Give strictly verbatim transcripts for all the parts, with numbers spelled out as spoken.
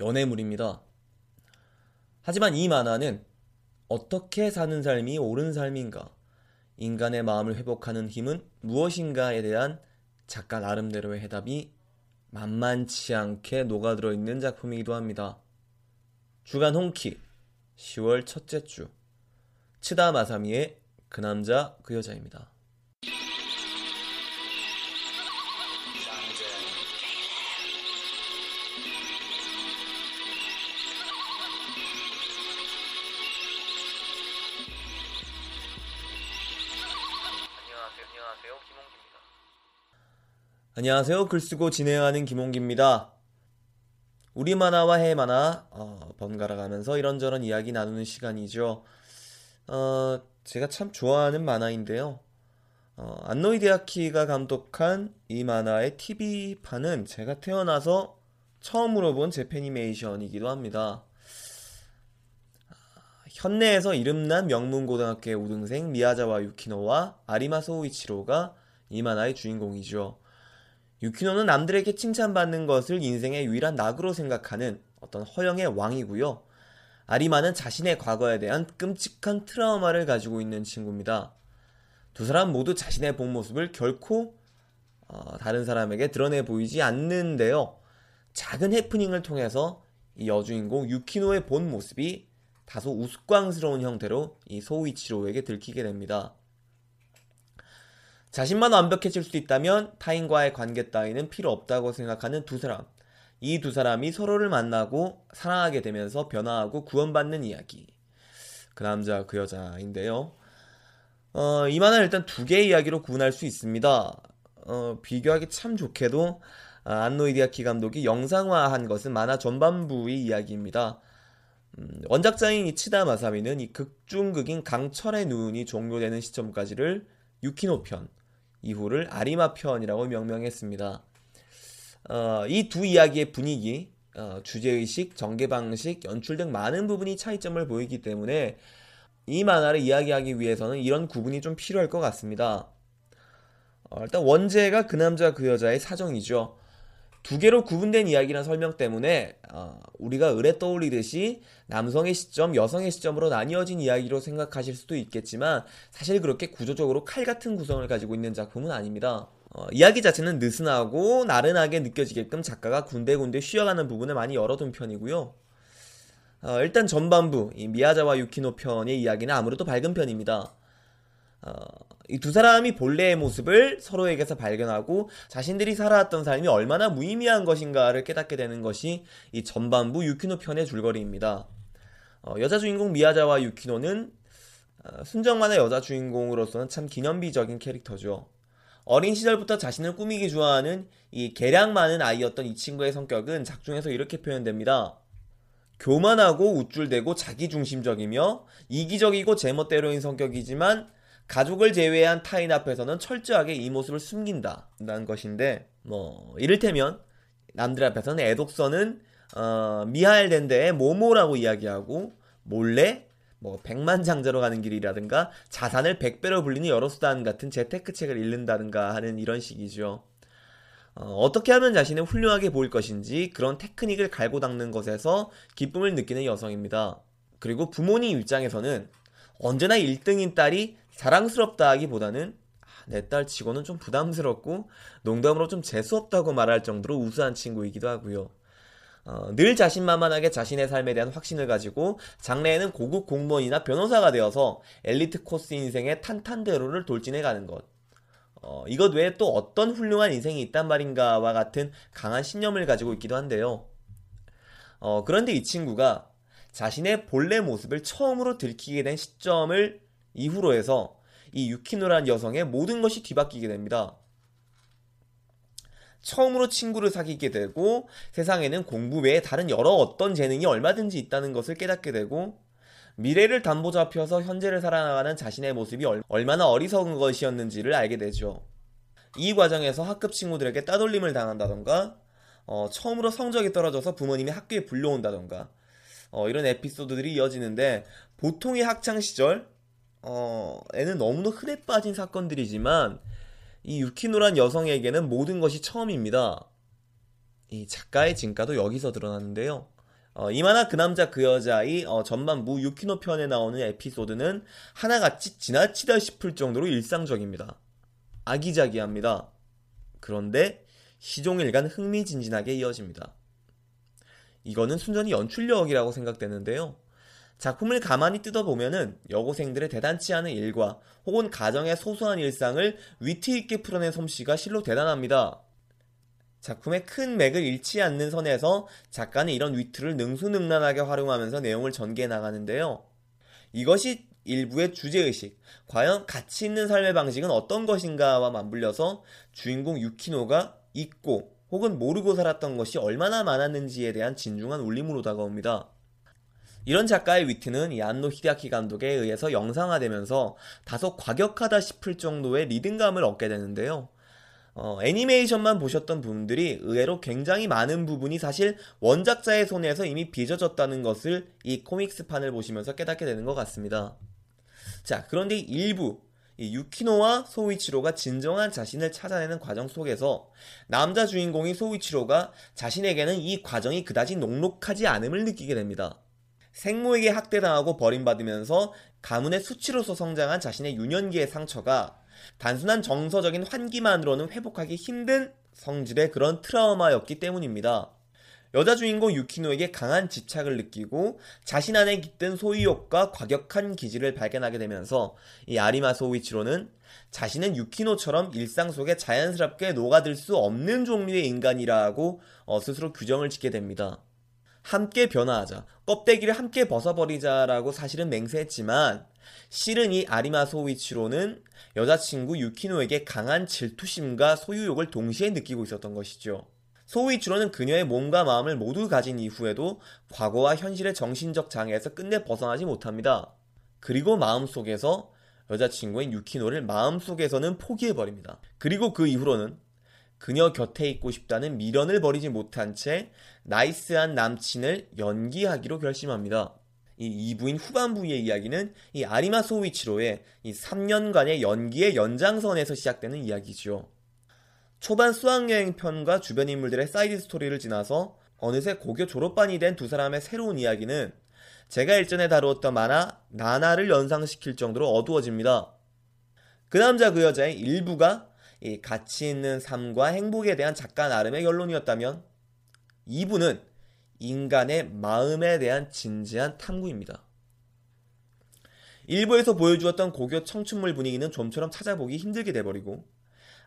연애물입니다. 하지만 이 만화는 어떻게 사는 삶이 옳은 삶인가, 인간의 마음을 회복하는 힘은 무엇인가에 대한 작가 나름대로의 해답이 만만치 않게 녹아들어 있는 작품이기도 합니다. 주간 홍키 시월 첫째 주, 츠다 마사미의 그 남자 그 여자입니다. 안녕하세요. 글쓰고 진행하는 김홍기입니다. 우리 만화와 해외 만화 어, 번갈아 가면서 이런저런 이야기 나누는 시간이죠. 어, 제가 참 좋아하는 만화인데요. 어, 안노 히데아키가 감독한 이 만화의 티비판은 제가 태어나서 처음으로 본 재패니메이션이기도 합니다. 현내에서 이름난 명문고등학교의 우등생 미야자와 유키노와 아리마 소우이치로가 이 만화의 주인공이죠. 유키노는 남들에게 칭찬받는 것을 인생의 유일한 낙으로 생각하는 어떤 허영의 왕이고요. 아리마는 자신의 과거에 대한 끔찍한 트라우마를 가지고 있는 친구입니다. 두 사람 모두 자신의 본 모습을 결코 어, 다른 사람에게 드러내 보이지 않는데요. 작은 해프닝을 통해서 이 여주인공 유키노의 본 모습이 다소 우스꽝스러운 형태로 이 소우이치로에게 들키게 됩니다. 자신만 완벽해질 수 있다면 타인과의 관계 따위는 필요 없다고 생각하는 두 사람. 이 두 사람이 서로를 만나고 사랑하게 되면서 변화하고 구원받는 이야기. 그 남자 그 여자인데요. 어, 이 만화는 일단 두 개의 이야기로 구분할 수 있습니다. 어, 비교하기 참 좋게도 아, 안노 히데아키 감독이 영상화한 것은 만화 전반부의 이야기입니다. 음, 원작자인 이 츠다 마사미는 이 극중극인 강철의 눈이 종료되는 시점까지를 유키노 편, 이후를 아리마 편이라고 명명했습니다. 어, 이 두 이야기의 분위기, 어, 주제의식, 전개방식, 연출 등 많은 부분이 차이점을 보이기 때문에 이 만화를 이야기하기 위해서는 이런 구분이 좀 필요할 것 같습니다. 어, 일단 원제가 그 남자 그 여자의 사정이죠. 두 개로 구분된 이야기란 설명 때문에 어, 우리가 으레 떠올리듯이 남성의 시점, 여성의 시점으로 나뉘어진 이야기로 생각하실 수도 있겠지만 사실 그렇게 구조적으로 칼 같은 구성을 가지고 있는 작품은 아닙니다. 어, 이야기 자체는 느슨하고 나른하게 느껴지게끔 작가가 군데군데 쉬어가는 부분을 많이 열어둔 편이고요. 어, 일단 전반부, 이 미야자와 유키노 편의 이야기는 아무래도 밝은 편입니다. 어, 이 두 사람이 본래의 모습을 서로에게서 발견하고 자신들이 살아왔던 삶이 얼마나 무의미한 것인가를 깨닫게 되는 것이 이 전반부 유키노 편의 줄거리입니다. 어, 여자 주인공 미야자와 유키노는 어, 순정만의 여자 주인공으로서는 참 기념비적인 캐릭터죠. 어린 시절부터 자신을 꾸미기 좋아하는 이 계량 많은 아이였던 이 친구의 성격은 작중에서 이렇게 표현됩니다. 교만하고 우쭐대고 자기중심적이며 이기적이고 제멋대로인 성격이지만 가족을 제외한 타인 앞에서는 철저하게 이 모습을 숨긴다는 것인데, 뭐 이를테면 남들 앞에서는 애독서는 어, 미하엘덴데의 모모라고 이야기하고 몰래 뭐 백만장자로 가는 길이라든가 자산을 백배로 불리는 여러 수단 같은 재테크책을 읽는다든가 하는 이런 식이죠. 어, 어떻게 하면 자신을 훌륭하게 보일 것인지 그런 테크닉을 갈고 닦는 것에서 기쁨을 느끼는 여성입니다. 그리고 부모님 입장에서는 언제나 일 등인 딸이 자랑스럽다 하기보다는 내 딸 치고는 좀 부담스럽고 농담으로 좀 재수없다고 말할 정도로 우수한 친구이기도 하고요. 어, 늘 자신만만하게 자신의 삶에 대한 확신을 가지고 장래에는 고급 공무원이나 변호사가 되어서 엘리트 코스 인생의 탄탄대로를 돌진해가는 것. 어, 이것 외에 또 어떤 훌륭한 인생이 있단 말인가와 같은 강한 신념을 가지고 있기도 한데요. 어, 그런데 이 친구가 자신의 본래 모습을 처음으로 들키게 된 시점을 이후로 해서 이 유키노라는 여성의 모든 것이 뒤바뀌게 됩니다. 처음으로 친구를 사귀게 되고 세상에는 공부 외에 다른 여러 어떤 재능이 얼마든지 있다는 것을 깨닫게 되고 미래를 담보 잡혀서 현재를 살아나가는 자신의 모습이 얼마나 어리석은 것이었는지를 알게 되죠. 이 과정에서 학급 친구들에게 따돌림을 당한다던가 어, 처음으로 성적이 떨어져서 부모님이 학교에 불려온다던가 어, 이런 에피소드들이 이어지는데 보통의 학창시절 어, 에는 너무나 흔해 빠진 사건들이지만 이 유키노란 여성에게는 모든 것이 처음입니다. 이 작가의 진가도 여기서 드러나는데요. 어, 이 만화 그 남자 그 여자의 어, 전반부 유키노 편에 나오는 에피소드는 하나같이 지나치다 싶을 정도로 일상적입니다. 아기자기합니다. 그런데 시종일관 흥미진진하게 이어집니다. 이거는 순전히 연출력이라고 생각되는데요. 작품을 가만히 뜯어보면은 여고생들의 대단치 않은 일과 혹은 가정의 소소한 일상을 위트있게 풀어낸 솜씨가 실로 대단합니다. 작품의 큰 맥을 잃지 않는 선에서 작가는 이런 위트를 능수능란하게 활용하면서 내용을 전개해 나가는데요. 이것이 일부의 주제의식, 과연 가치 있는 삶의 방식은 어떤 것인가와 맞물려서 주인공 유키노가 잊고 혹은 모르고 살았던 것이 얼마나 많았는지에 대한 진중한 울림으로 다가옵니다. 이런 작가의 위트는 이 안노 히데아키 감독에 의해서 영상화되면서 다소 과격하다 싶을 정도의 리듬감을 얻게 되는데요. 어, 애니메이션만 보셨던 분들이 의외로 굉장히 많은 부분이 사실 원작자의 손에서 이미 빚어졌다는 것을 이 코믹스판을 보시면서 깨닫게 되는 것 같습니다. 자, 그런데 일부 이 유키노와 소이치로가 진정한 자신을 찾아내는 과정 속에서 남자 주인공인 소이치로가 자신에게는 이 과정이 그다지 녹록하지 않음을 느끼게 됩니다. 생모에게 학대당하고 버림받으면서 가문의 수치로서 성장한 자신의 유년기의 상처가 단순한 정서적인 환기만으로는 회복하기 힘든 성질의 그런 트라우마였기 때문입니다. 여자 주인공 유키노에게 강한 집착을 느끼고 자신 안에 깃든 소유욕과 과격한 기질을 발견하게 되면서 이 아리마 소이치로는 자신은 유키노처럼 일상 속에 자연스럽게 녹아들 수 없는 종류의 인간이라고 어, 스스로 규정을 짓게 됩니다. 함께 변화하자, 껍데기를 함께 벗어버리자라고 사실은 맹세했지만 실은 이 아리마 소이치로는 여자친구 유키노에게 강한 질투심과 소유욕을 동시에 느끼고 있었던 것이죠. 소이치로는 그녀의 몸과 마음을 모두 가진 이후에도 과거와 현실의 정신적 장애에서 끝내 벗어나지 못합니다. 그리고 마음속에서 여자친구인 유키노를 마음속에서는 포기해버립니다. 그리고 그 이후로는 그녀 곁에 있고 싶다는 미련을 버리지 못한 채 나이스한 남친을 연기하기로 결심합니다. 이 이 부인 후반부의 이야기는 이 아리마 소이치로의 이 삼 년간의 연기의 연장선에서 시작되는 이야기죠. 초반 수학여행편과 주변 인물들의 사이드 스토리를 지나서 어느새 고교 졸업반이 된 두 사람의 새로운 이야기는 제가 일전에 다루었던 만화 나나를 연상시킬 정도로 어두워집니다. 그 남자 그 여자의 일부가 이 가치 있는 삶과 행복에 대한 작가 나름의 결론이었다면 이 부는 인간의 마음에 대한 진지한 탐구입니다. 일부에서 보여주었던 고교 청춘물 분위기는 좀처럼 찾아보기 힘들게 돼버리고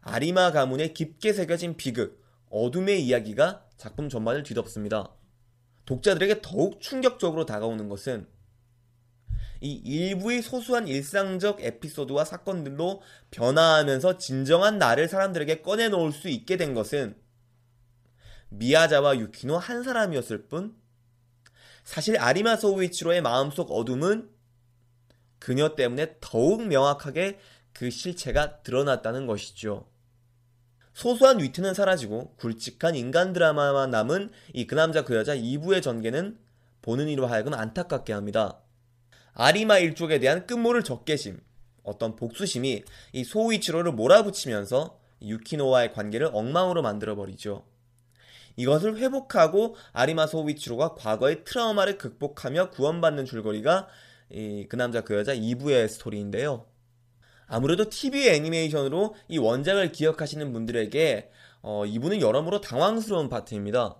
아리마 가문의 깊게 새겨진 비극, 어둠의 이야기가 작품 전반을 뒤덮습니다. 독자들에게 더욱 충격적으로 다가오는 것은 이 일부의 소소한 일상적 에피소드와 사건들로 변화하면서 진정한 나를 사람들에게 꺼내놓을 수 있게 된 것은 미야자와 유키노 한 사람이었을 뿐 사실 아리마 소이치로의 마음속 어둠은 그녀 때문에 더욱 명확하게 그 실체가 드러났다는 것이죠. 소소한 위트는 사라지고 굵직한 인간 드라마만 남은 이 그 남자 그 여자 이 부의 전개는 보는 이로 하여금 안타깝게 합니다. 아리마 일족에 대한 끝모를 적개심, 어떤 복수심이 이 소이치로를 몰아붙이면서 유키노와의 관계를 엉망으로 만들어버리죠. 이것을 회복하고 아리마 소이치로가 과거의 트라우마를 극복하며 구원받는 줄거리가 이 그 남자 그 여자 이 부의 스토리인데요. 아무래도 티비 애니메이션으로 이 원작을 기억하시는 분들에게 어, 이 부는 여러모로 당황스러운 파트입니다.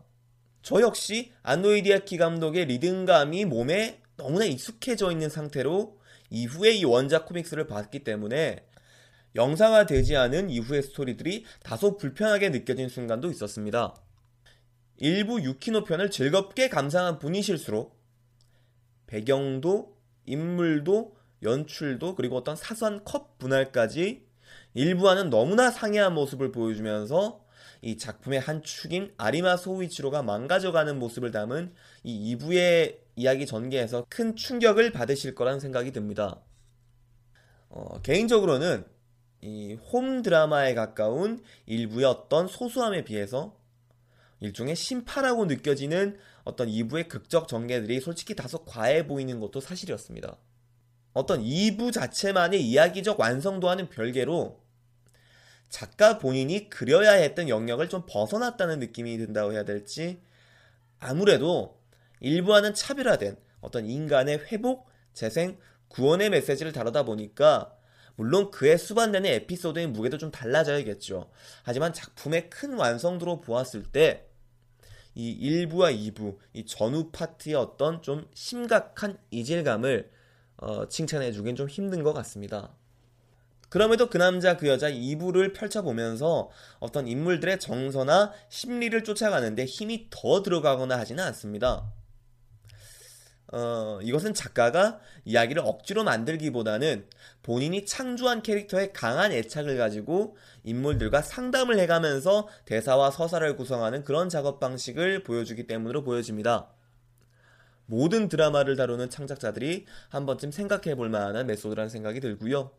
저 역시 안노 히데아키 감독의 리듬감이 몸에 너무나 익숙해져 있는 상태로 이후에 이 원작 코믹스를 봤기 때문에 영상화되지 않은 이후의 스토리들이 다소 불편하게 느껴진 순간도 있었습니다. 일부 유키노 편을 즐겁게 감상한 분이실수록 배경도 인물도 연출도 그리고 어떤 사소한 컷 분할까지 일부와는 너무나 상이한 모습을 보여주면서 이 작품의 한 축인 아리마 소우이치로가 망가져가는 모습을 담은 이 이 부의 이야기 전개에서 큰 충격을 받으실 거란 생각이 듭니다. 어, 개인적으로는 이 홈 드라마에 가까운 일부의 어떤 소소함에 비해서 일종의 신파라고 느껴지는 어떤 이 부의 극적 전개들이 솔직히 다소 과해 보이는 것도 사실이었습니다. 어떤 이 부 자체만의 이야기적 완성도와는 별개로 작가 본인이 그려야 했던 영역을 좀 벗어났다는 느낌이 든다고 해야 될지, 아무래도 일부와는 차별화된 어떤 인간의 회복, 재생, 구원의 메시지를 다루다 보니까 물론 그에 수반되는 에피소드의 무게도 좀 달라져야겠죠. 하지만 작품의 큰 완성도로 보았을 때 이 일 부와 이 부, 이 전후 파트의 어떤 좀 심각한 이질감을 어, 칭찬해주긴 좀 힘든 것 같습니다. 그럼에도 그 남자 그 여자 이 부를 펼쳐보면서 어떤 인물들의 정서나 심리를 쫓아가는데 힘이 더 들어가거나 하지는 않습니다. 어, 이것은 작가가 이야기를 억지로 만들기보다는 본인이 창조한 캐릭터에 강한 애착을 가지고 인물들과 상담을 해가면서 대사와 서사를 구성하는 그런 작업 방식을 보여주기 때문으로 보여집니다. 모든 드라마를 다루는 창작자들이 한 번쯤 생각해 볼 만한 메소드라는 생각이 들고요.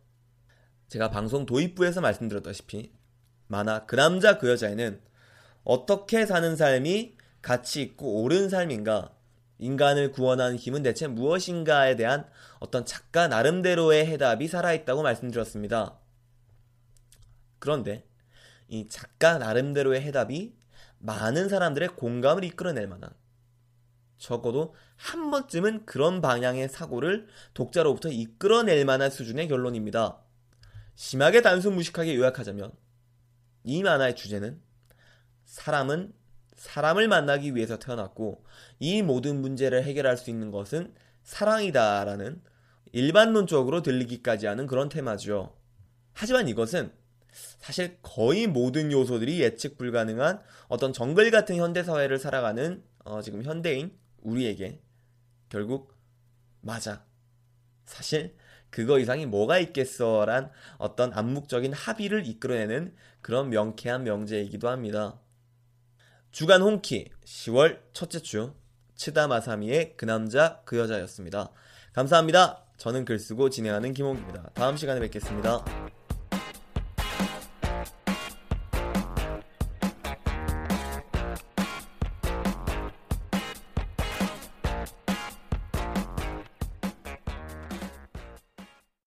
제가 방송 도입부에서 말씀드렸다시피 만화 그 남자 그 여자에는 어떻게 사는 삶이 가치 있고 옳은 삶인가, 인간을 구원하는 힘은 대체 무엇인가에 대한 어떤 작가 나름대로의 해답이 살아있다고 말씀드렸습니다. 그런데 이 작가 나름대로의 해답이 많은 사람들의 공감을 이끌어낼 만한, 적어도 한 번쯤은 그런 방향의 사고를 독자로부터 이끌어낼 만한 수준의 결론입니다. 심하게 단순 무식하게 요약하자면 이 만화의 주제는 사람은 사람을 만나기 위해서 태어났고 이 모든 문제를 해결할 수 있는 것은 사랑이다 라는 일반론적으로 들리기까지 하는 그런 테마죠. 하지만 이것은 사실 거의 모든 요소들이 예측 불가능한 어떤 정글 같은 현대사회를 살아가는 어, 지금 현대인 우리에게 결국 맞아, 사실 그거 이상이 뭐가 있겠어 란 어떤 암묵적인 합의를 이끌어내는 그런 명쾌한 명제이기도 합니다. 주간 홍키 시월 첫째 주 치다마사미의 그 남자 그 여자였습니다. 감사합니다. 저는 글쓰고 진행하는 김홍기입니다. 다음 시간에 뵙겠습니다.